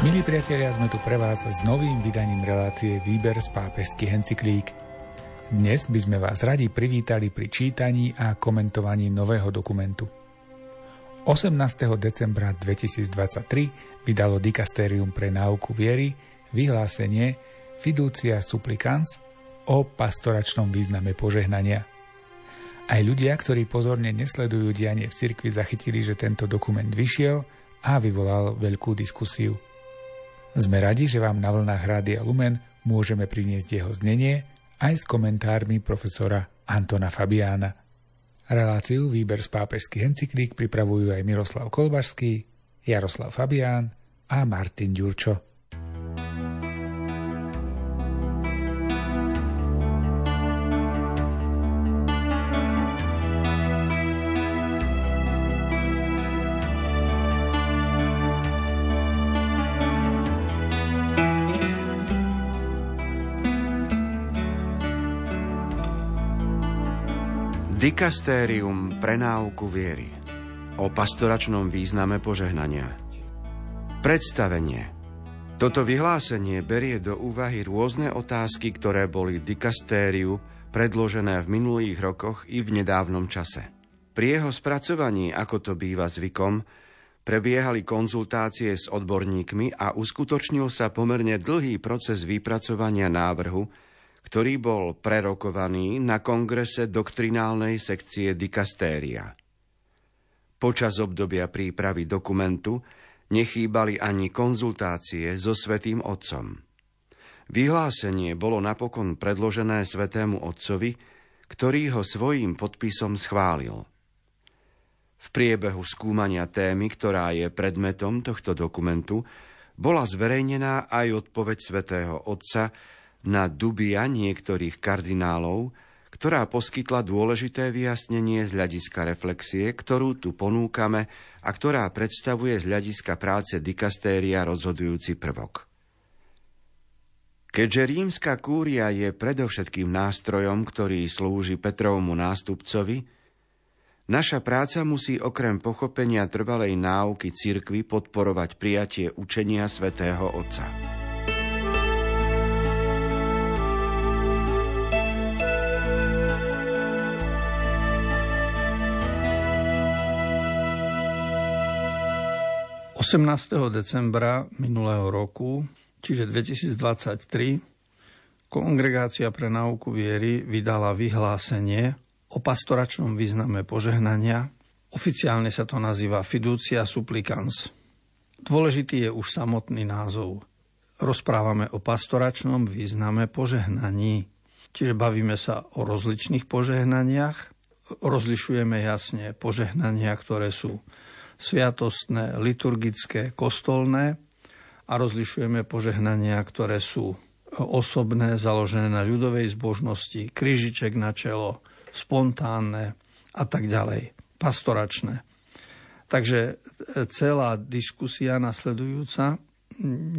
Milí priatelia, sme tu pre vás s novým vydaním relácie Výber z pápežských encyklík. Dnes by sme vás radi privítali pri čítaní a komentovaní nového dokumentu. 18. decembra 2023 vydalo Dikasterium pre náuku viery vyhlásenie Fiducia supplicans o pastoračnom význame požehnania. Aj ľudia, ktorí pozorne nesledujú dianie v cirkvi, zachytili, že tento dokument vyšiel a vyvolal veľkú diskusiu. Sme radi, že vám na vlnách Rádia Lumen môžeme priniesť jeho znenie aj s komentármi profesora Antona Fabiána. Reláciu Výber z pápežských encyklík pripravujú aj Miroslav Kolbiarsky, Jaroslav Fabián a Martin Ďurčo. Dikastérium pre náuku viery o pastoračnom význame požehnania. Predstavenie. Toto vyhlásenie berie do úvahy rôzne otázky, ktoré boli dikastériu predložené v minulých rokoch i v nedávnom čase. Pri jeho spracovaní, ako to býva zvykom, prebiehali konzultácie s odborníkmi a uskutočnil sa pomerne dlhý proces vypracovania návrhu, ktorý bol prerokovaný na kongrese doktrinálnej sekcie Dikastéria. Počas obdobia prípravy dokumentu nechýbali ani konzultácie so Svätým Otcom. Vyhlásenie bolo napokon predložené Svätému Otcovi, ktorý ho svojím podpisom schválil. V priebehu skúmania témy, ktorá je predmetom tohto dokumentu, bola zverejnená aj odpoveď Svätého Otca na dubia niektorých kardinálov, ktorá poskytla dôležité vyjasnenie z hľadiska reflexie, ktorú tu ponúkame a ktorá predstavuje z hľadiska práce dikastéria rozhodujúci prvok. Keďže rímska kúria je predovšetkým nástrojom, ktorý slúži Petrovmu nástupcovi, naša práca musí okrem pochopenia trvalej náuky cirkvi podporovať prijatie učenia Svätého Otca. V 18. decembra minulého roku, čiže 2023, Kongregácia pre náuku viery vydala vyhlásenie o pastoračnom význame požehnania. Oficiálne sa to nazýva Fiducia supplicans. Dôležitý je už samotný názov. Rozprávame o pastoračnom význame požehnaní. Čiže bavíme sa o rozličných požehnaniach. Rozlišujeme jasne požehnania, ktoré sú sviatostné, liturgické, kostolné a rozlišujeme požehnania, ktoré sú osobné, založené na ľudovej zbožnosti, krížiček na čelo, spontánne a tak ďalej, pastoračné. Takže celá diskusia nasledujúca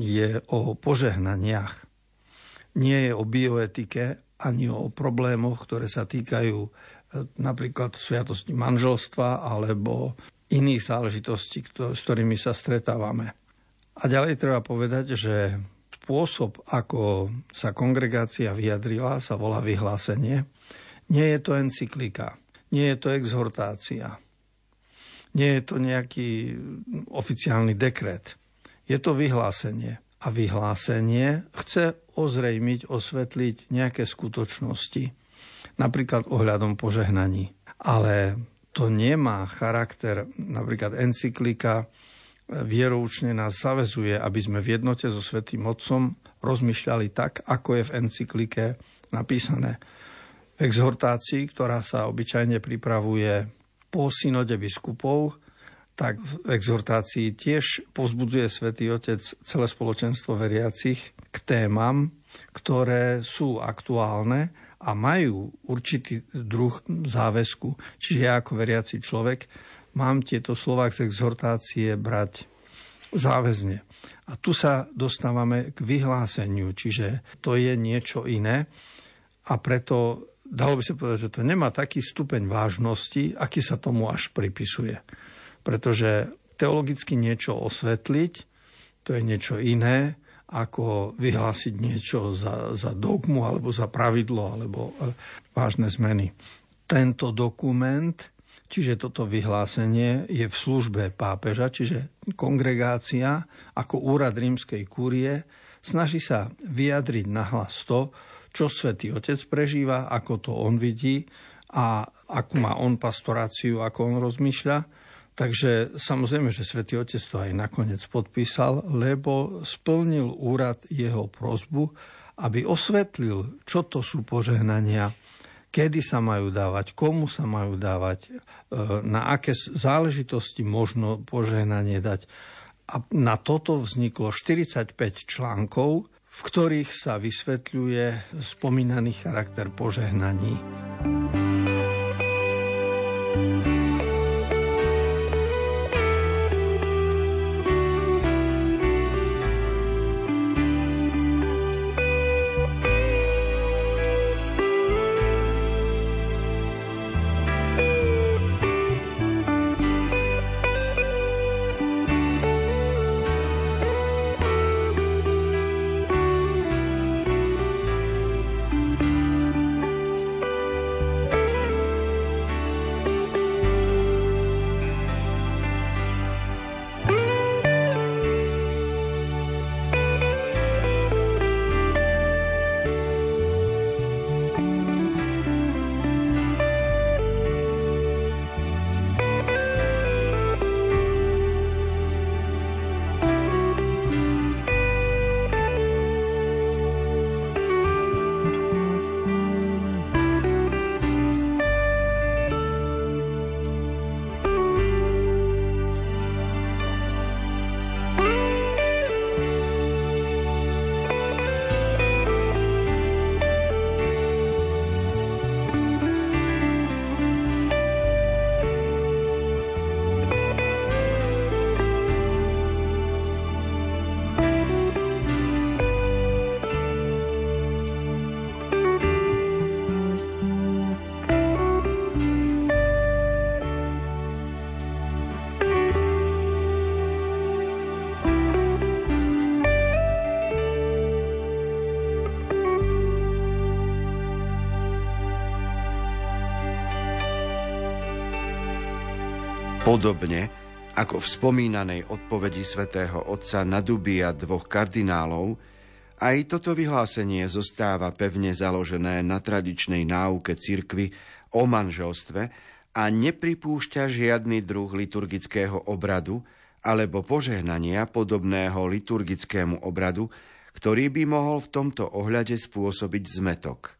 je o požehnaniach. Nie je o bioetike ani o problémoch, ktoré sa týkajú napríklad sviatosti manželstva alebo iných záležitostí, s ktorými sa stretávame. A ďalej treba povedať, že spôsob, ako sa kongregácia vyjadrila, sa volá vyhlásenie. Nie je to encyklika, nie je to exhortácia, nie je to nejaký oficiálny dekret. Je to vyhlásenie. A vyhlásenie chce ozrejmiť, osvetliť nejaké skutočnosti, napríklad ohľadom požehnaní. Ale to nemá charakter, napríklad encyklika vieroučne nás zavezuje, aby sme v jednote so Svätým Otcom rozmýšľali tak, ako je v encyklike napísané. V exhortácii, ktorá sa obyčajne pripravuje po synode biskupov, tak v exhortácii tiež povzbudzuje Svätý Otec celé spoločenstvo veriacich k témam, ktoré sú aktuálne a majú určitý druh záväzku. Čiže ja ako veriaci človek mám tieto slová z exhortácie brať záväzne. A tu sa dostávame k vyhláseniu, čiže to je niečo iné. A preto dalo by sa povedať, že to nemá taký stupeň vážnosti, aký sa tomu až pripisuje. Pretože teologicky niečo osvetliť to je niečo iné, ako vyhlásiť niečo za dogmu alebo za pravidlo alebo vážne zmeny. Tento dokument, čiže toto vyhlásenie, je v službe pápeža, čiže kongregácia ako úrad rímskej kúrie snaží sa vyjadriť nahlas to, čo Svätý Otec prežíva, ako to on vidí a akú má on pastoráciu, ako on rozmýšľa. Takže samozrejme, že Svätý Otec to aj nakoniec podpísal, lebo splnil úrad jeho prosbu, aby osvetlil, čo to sú požehnania, kedy sa majú dávať, komu sa majú dávať, na aké záležitosti možno požehnanie dať. A na toto vzniklo 45 článkov, v ktorých sa vysvetľuje spomínaný charakter požehnaní. Podobne, ako v spomínanej odpovedi svätého Otca na Dubia dvoch kardinálov, aj toto vyhlásenie zostáva pevne založené na tradičnej náuke cirkvi o manželstve a nepripúšťa žiadny druh liturgického obradu alebo požehnania podobného liturgickému obradu, ktorý by mohol v tomto ohľade spôsobiť zmetok.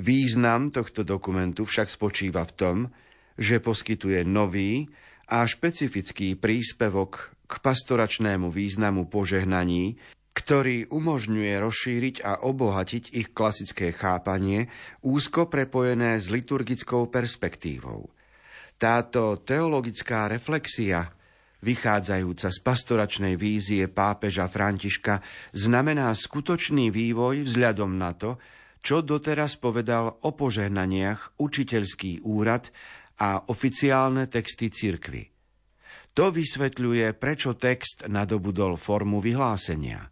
Význam tohto dokumentu však spočíva v tom, že poskytuje nový a špecifický príspevok k pastoračnému významu požehnaní, ktorý umožňuje rozšíriť a obohatiť ich klasické chápanie, úzko prepojené s liturgickou perspektívou. Táto teologická reflexia, vychádzajúca z pastoračnej vízie pápeža Františka, znamená skutočný vývoj vzhľadom na to, čo doteraz povedal o požehnaniach učiteľský úrad a oficiálne texty cirkvi. To vysvetľuje, prečo text nadobudol formu vyhlásenia.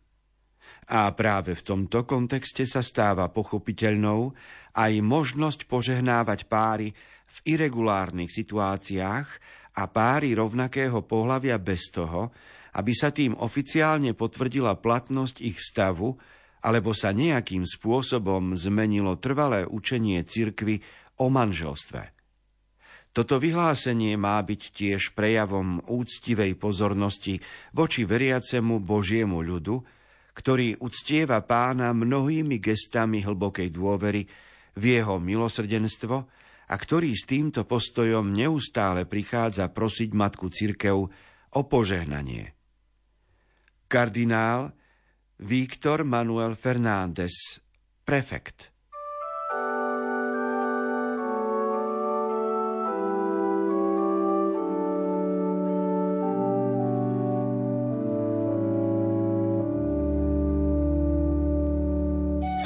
A práve v tomto kontexte sa stáva pochopiteľnou aj možnosť požehnávať páry v irregulárnych situáciách a páry rovnakého pohlavia bez toho, aby sa tým oficiálne potvrdila platnosť ich stavu alebo sa nejakým spôsobom zmenilo trvalé učenie cirkvi o manželstve. Toto vyhlásenie má byť tiež prejavom úctivej pozornosti voči veriacemu Božiemu ľudu, ktorý uctieva Pána mnohými gestami hlbokej dôvery v jeho milosrdenstvo a ktorý s týmto postojom neustále prichádza prosiť Matku Cirkev o požehnanie. Kardinál Viktor Manuel Fernández, prefekt.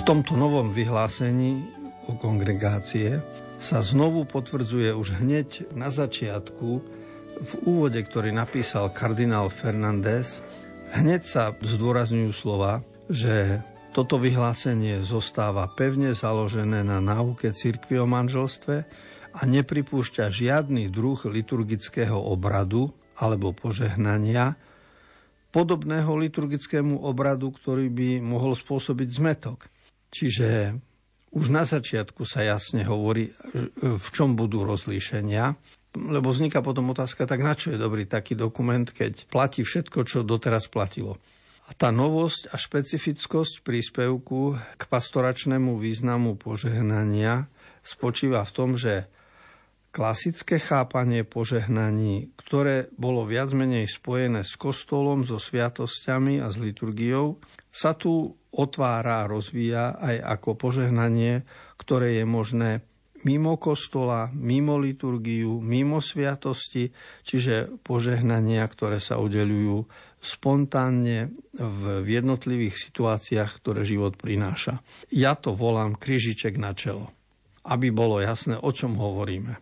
V tomto novom vyhlásení o kongregácie sa znovu potvrdzuje už hneď na začiatku v úvode, ktorý napísal kardinál Fernández, Hneď sa zdôrazňujú slova, že toto vyhlásenie zostáva pevne založené na náuke cirkvi o manželstve a nepripúšťa žiadny druh liturgického obradu alebo požehnania, podobného liturgickému obradu, ktorý by mohol spôsobiť zmetok. Čiže už na začiatku sa jasne hovorí, v čom budú rozlíšenia, lebo vzniká potom otázka, tak na čo je dobrý taký dokument, keď platí všetko, čo doteraz platilo. A tá novosť a špecifickosť príspevku k pastoračnému významu požehnania spočíva v tom, že klasické chápanie požehnaní, ktoré bolo viac menej spojené s kostolom, so sviatosťami a s liturgiou, sa tu otvára a rozvíja aj ako požehnanie, ktoré je možné mimo kostola, mimo liturgiu, mimo sviatosti, čiže požehnania, ktoré sa udeľujú spontánne v jednotlivých situáciách, ktoré život prináša. Ja to volám križiček na čelo, aby bolo jasné, o čom hovoríme.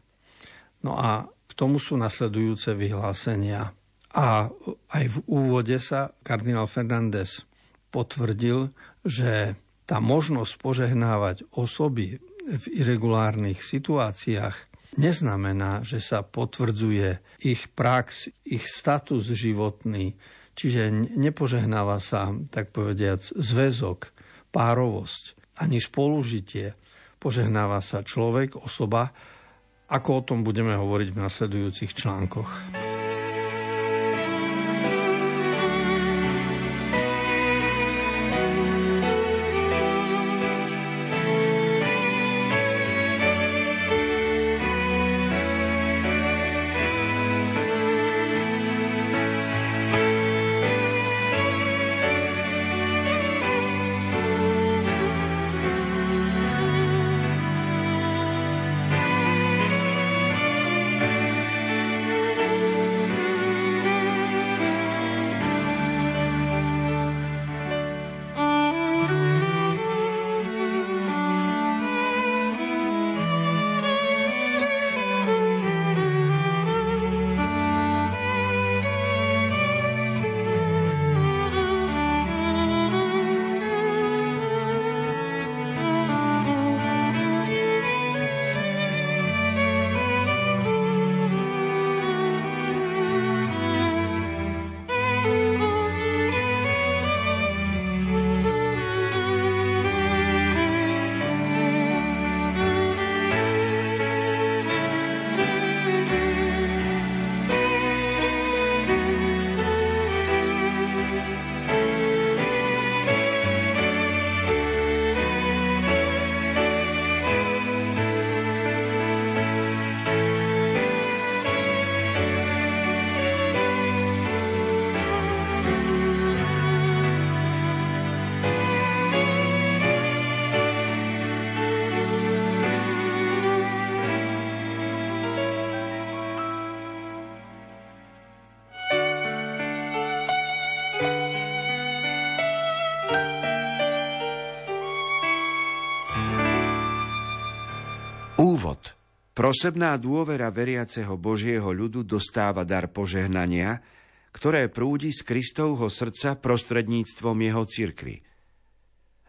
No a k tomu sú nasledujúce vyhlásenia. A aj v úvode sa kardinál Fernández potvrdil, že tá možnosť požehnávať osoby v irregulárnych situáciách neznamená, že sa potvrdzuje ich prax, ich status životný, čiže nepožehnáva sa, tak povediac, zväzok, párovosť, ani spolužitie. Požehnáva sa človek, osoba, ako o tom budeme hovoriť v nasledujúcich článkoch. Úvod. Prosebná dôvera veriaceho Božieho ľudu dostáva dar požehnania, ktoré prúdi z Kristovho srdca prostredníctvom jeho cirkvi.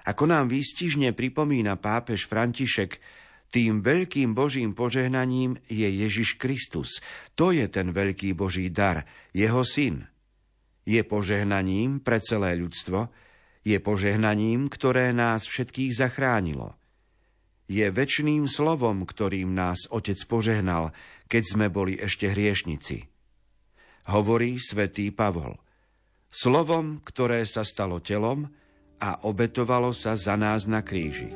Ako nám výstižne pripomína pápež František, tým veľkým Božím požehnaním je Ježiš Kristus. To je ten veľký Boží dar, jeho syn. Je požehnaním pre celé ľudstvo, je požehnaním, ktoré nás všetkých zachránilo. Je večným slovom, ktorým nás Otec požehnal, keď sme boli ešte hriešnici. Hovorí svätý Pavol. Slovom, ktoré sa stalo telom a obetovalo sa za nás na kríži.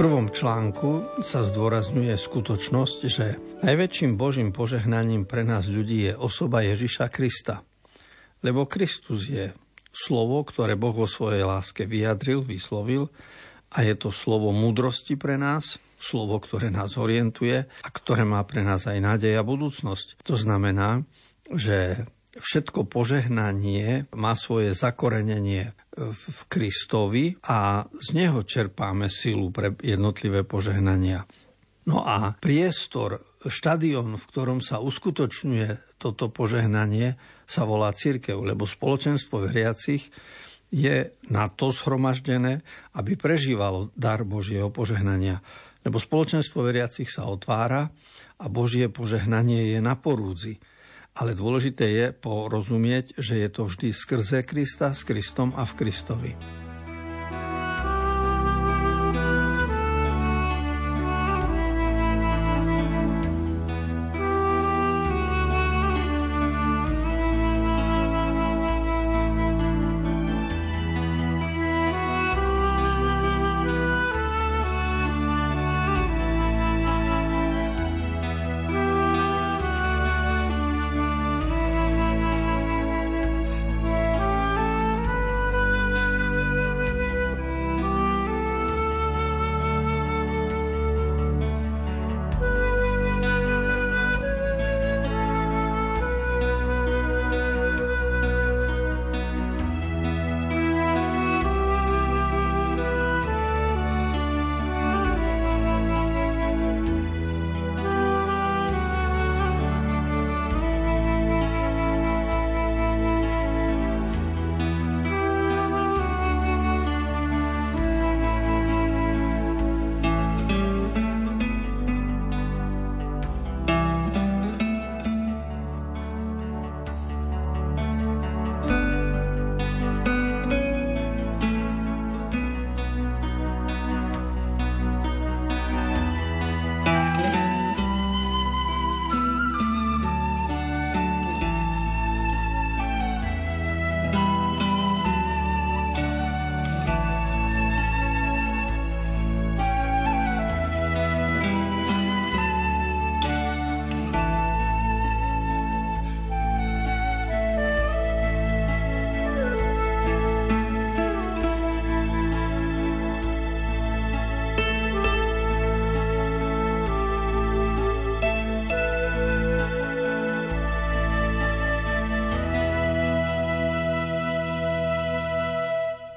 V prvom článku sa zdôrazňuje skutočnosť, že najväčším Božím požehnaním pre nás ľudí je osoba Ježiša Krista. Lebo Kristus je slovo, ktoré Boh vo svojej láske vyjadril, vyslovil a je to slovo múdrosti pre nás, slovo, ktoré nás orientuje a ktoré má pre nás aj nádej a budúcnosť. To znamená, že všetko požehnanie má svoje zakorenenie v Kristovi a z neho čerpáme silu pre jednotlivé požehnania. No a priestor, štadión, v ktorom sa uskutočňuje toto požehnanie, sa volá cirkev, lebo spoločenstvo veriacich je na to zhromaždené, aby prežívalo dar Božieho požehnania. Lebo spoločenstvo veriacich sa otvára a Božie požehnanie je na porúdzi. Ale dôležité je porozumieť, že je to vždy skrze Krista, s Kristom a v Kristovi.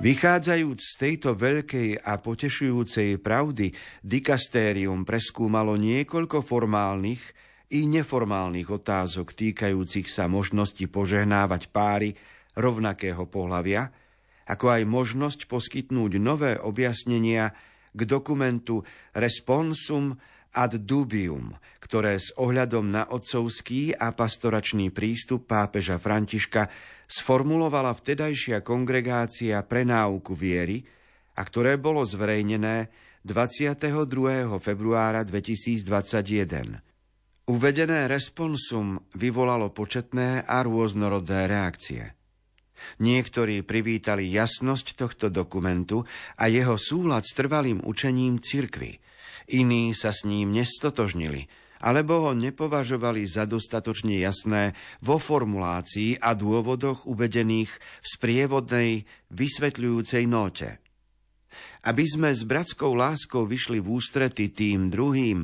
Vychádzajúc z tejto veľkej a potešujúcej pravdy, dikastérium preskúmalo niekoľko formálnych i neformálnych otázok týkajúcich sa možnosti požehnávať páry rovnakého pohlavia, ako aj možnosť poskytnúť nové objasnenia k dokumentu Responsum ad dubium, ktoré s ohľadom na otcovský a pastoračný prístup pápeža Františka sformulovala vtedajšia kongregácia pre náuku viery a ktoré bolo zverejnené 22. februára 2021. Uvedené responsum vyvolalo početné a rôznorodné reakcie. Niektorí privítali jasnosť tohto dokumentu a jeho súlad s trvalým učením cirkvi. Iní sa s ním nestotožnili, alebo ho nepovažovali za dostatočne jasné vo formulácii a dôvodoch uvedených v sprievodnej vysvetľujúcej nóte. Aby sme s bratskou láskou vyšli v ústrety tým druhým,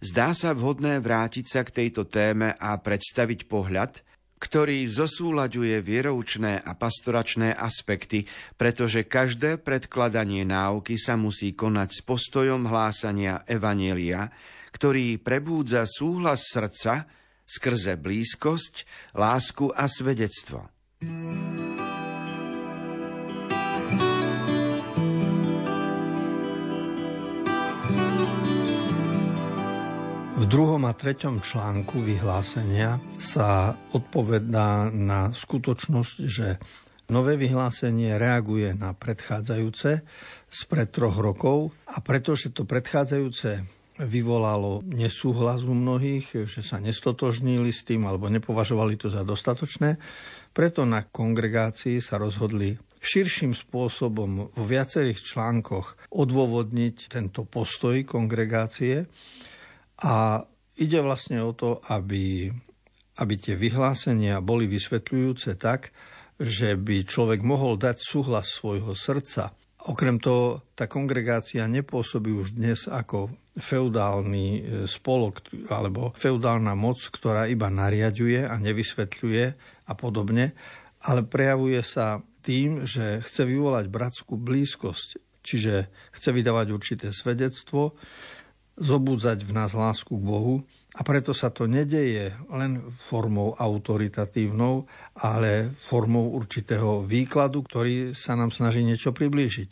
zdá sa vhodné vrátiť sa k tejto téme a predstaviť pohľad, ktorý zosúľaďuje vieroučné a pastoračné aspekty, pretože každé predkladanie náuky sa musí konať s postojom hlásania evanjelia, ktorý prebúdza súhlas srdca skrze blízkosť, lásku a svedectvo. V druhom a treťom článku vyhlásenia sa odpovedá na skutočnosť, že nové vyhlásenie reaguje na predchádzajúce spred 3 rokov a pretože to predchádzajúce vyvolalo nesúhlas u mnohých, že sa nestotožnili s tým alebo nepovažovali to za dostatočné. Preto na kongregácii sa rozhodli širším spôsobom v viacerých článkoch odôvodniť tento postoj kongregácie a ide vlastne o to, aby tie vyhlásenia boli vysvetľujúce tak, že by človek mohol dať súhlas svojho srdca. Okrem toho, tá kongregácia nepôsobí už dnes ako feudálny spolok alebo feudálna moc, ktorá iba nariaďuje a nevysvetľuje a podobne, ale prejavuje sa tým, že chce vyvolať bratskú blízkosť, čiže chce vydávať určité svedectvo, zobudzať v nás lásku k Bohu, a preto sa to nedeje len formou autoritatívnou, ale formou určitého výkladu, ktorý sa nám snaží niečo priblížiť.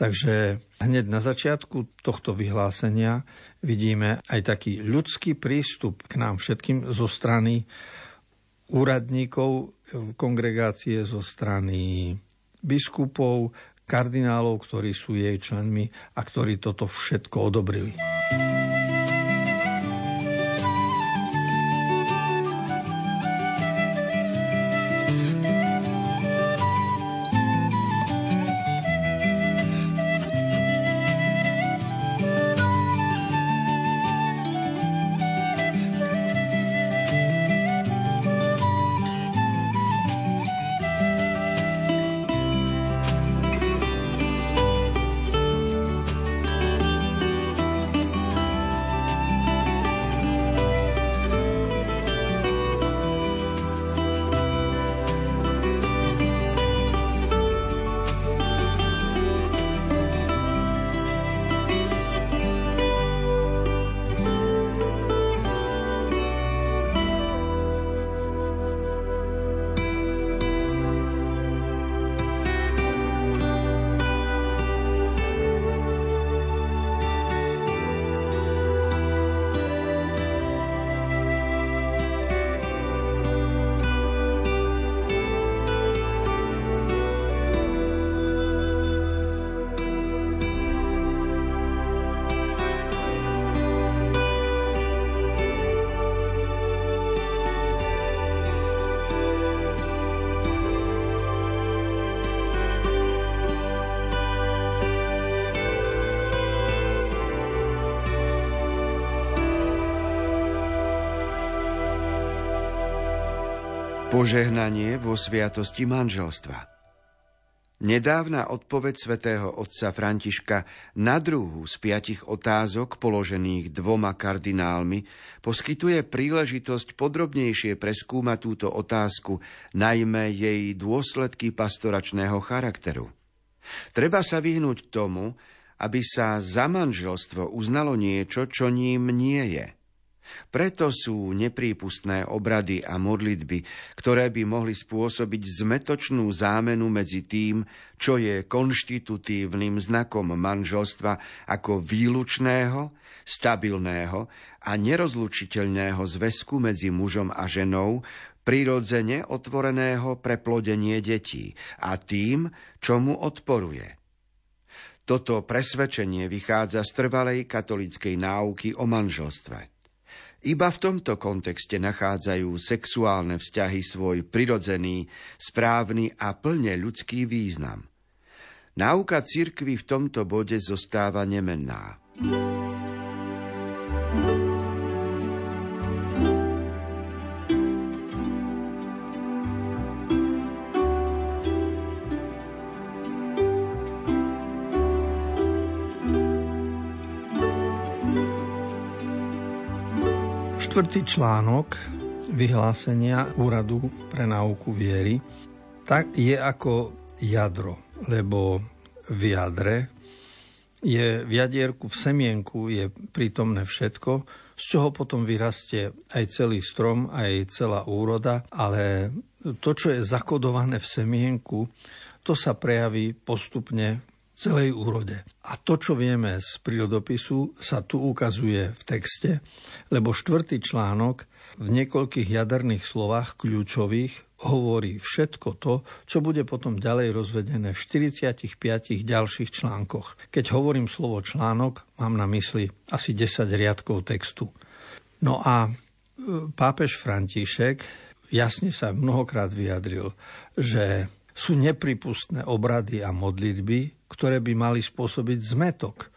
Takže hneď na začiatku tohto vyhlásenia vidíme aj taký ľudský prístup k nám všetkým zo strany úradníkov kongregácie, zo strany biskupov, kardinálov, ktorí sú jej členmi a ktorí toto všetko odobrili. Požehnanie vo sviatosti manželstva. Nedávna odpoveď svätého otca Františka na druhú z 5 otázok položených 2 kardinálmi poskytuje príležitosť podrobnejšie preskúmať túto otázku, najmä jej dôsledky pastoračného charakteru. Treba sa vyhnúť tomu, aby sa za manželstvo uznalo niečo, čo ním nie je. Preto sú neprípustné obrady a modlitby, ktoré by mohli spôsobiť zmätočnú zámenu medzi tým, čo je konštitutívnym znakom manželstva ako výlučného, stabilného a nerozlučiteľného zväzku medzi mužom a ženou, prirodzene otvoreného pre plodenie detí, a tým, čo mu odporuje. Toto presvedčenie vychádza z trvalej katolíckej náuky o manželstve. Iba v tomto kontexte nachádzajú sexuálne vzťahy svoj prirodzený, správny a plne ľudský význam. Náuka cirkvi v tomto bode zostáva nemenná. Štvrtý článok vyhlásenia Úradu pre náuku viery tak je ako jadro, lebo v jadre je, v jadierku, v semienku je prítomné všetko, z čoho potom vyrastie aj celý strom, aj celá úroda, ale to, čo je zakodované v semienku, to sa prejaví postupne celej úrode. A to, čo vieme z prírodopisu, sa tu ukazuje v texte, lebo 4. článok v niekoľkých jaderných slovách kľúčových hovorí všetko to, čo bude potom ďalej rozvedené v 45 ďalších článkoch. Keď hovorím slovo článok, mám na mysli asi 10 riadkov textu. No a pápež František jasne sa mnohokrát vyjadril, že sú nepripustné obrady a modlitby, ktoré by mali spôsobiť zmätok.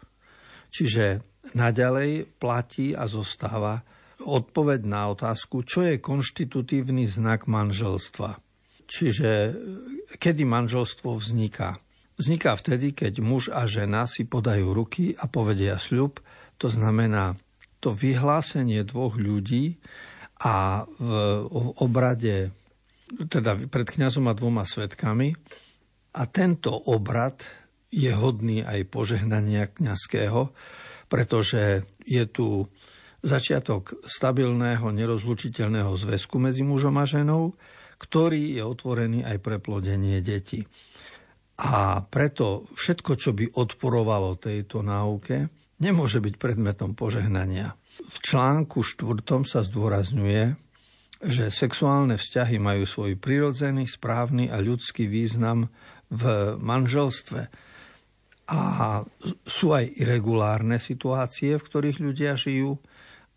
Čiže naďalej platí a zostáva odpoveď na otázku, čo je konštitutívny znak manželstva. Čiže kedy manželstvo vzniká? Vzniká vtedy, keď muž a žena si podajú ruky a povedia sľub, to znamená to vyhlásenie dvoch ľudí a v obrade, teda pred kňazom a 2 svedkami, A tento obrad je hodný aj požehnania kňazského, pretože je tu začiatok stabilného, nerozlučiteľného zväzku medzi mužom a ženou, ktorý je otvorený aj pre plodenie detí. A preto všetko, čo by odporovalo tejto náuke, nemôže byť predmetom požehnania. V článku 4. sa zdôrazňuje, že sexuálne vzťahy majú svoj prirodzený, správny a ľudský význam v manželstve. A sú aj irregulárne situácie, v ktorých ľudia žijú,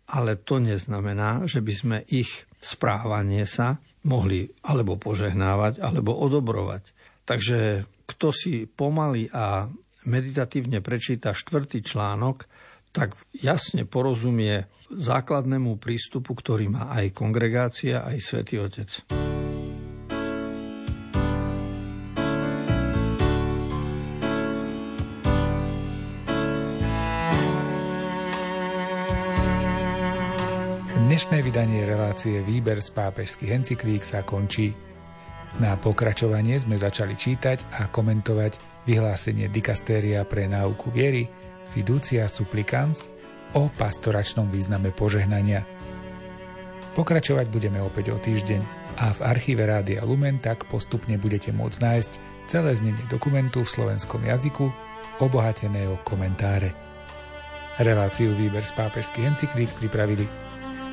ale to neznamená, že by sme ich správanie sa mohli alebo požehnávať, alebo odobrovať. Takže kto si pomaly a meditatívne prečíta 4. článok, tak jasne porozumie základnému prístupu, ktorý má aj kongregácia, aj Svätý Otec. Dnešné vydanie relácie Výber z pápežských encyklík sa končí. Na pokračovanie sme začali čítať a komentovať vyhlásenie Dikastéria pre náuku viery Fiducia supplicans o pastoračnom význame požehnania. Pokračovať budeme opäť o týždeň a v archíve Rádia Lumen tak postupne budete môcť nájsť celé znenie dokumentu v slovenskom jazyku obohatené o komentáre. Reláciu Výber z pápežských encyklík pripravili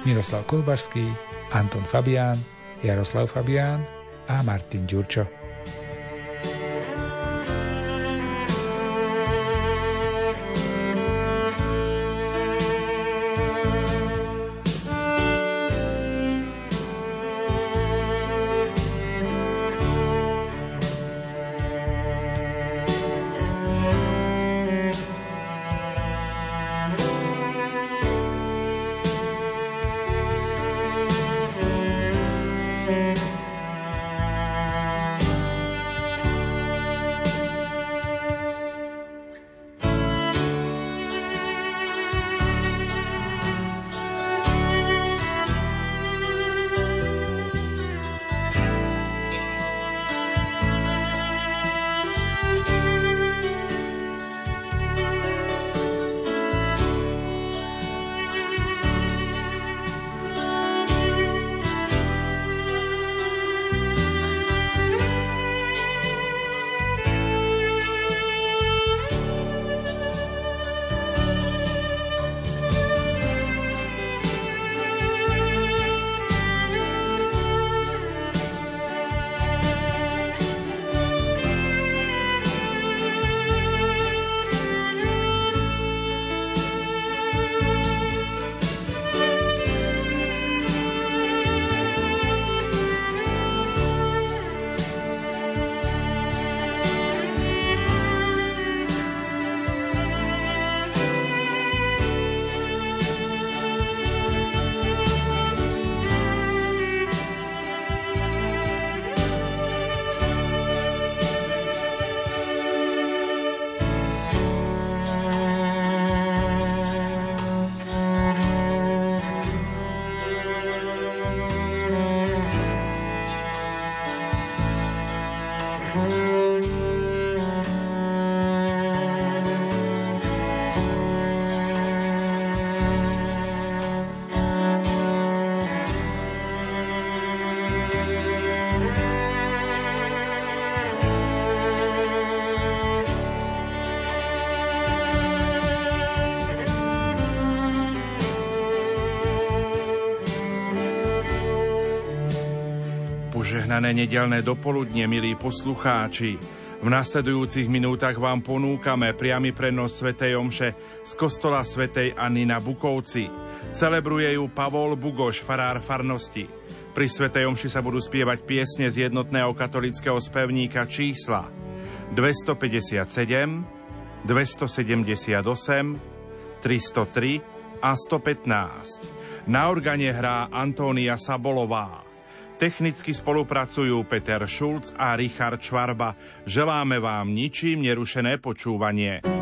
Miroslav Kolbiarsky, Anton Fabián, Jaroslav Fabián a Martin Ďurčo. Požehnané nedeľné dopoludnie, milí poslucháči. V nasledujúcich minútach vám ponúkame priamy prenos svätej omše z kostola svätej Anny na Bukovci. Celebruje ju Pavol Bugoš, farár farnosti. Pri svätej omši sa budú spievať piesne z jednotného katolického spevníka čísla 257, 278, 303 a 115. Na organe hrá Antónia Sabolová. Technicky spolupracujú Peter Šulc a Richard Švarba. Želáme vám ničím nerušené počúvanie.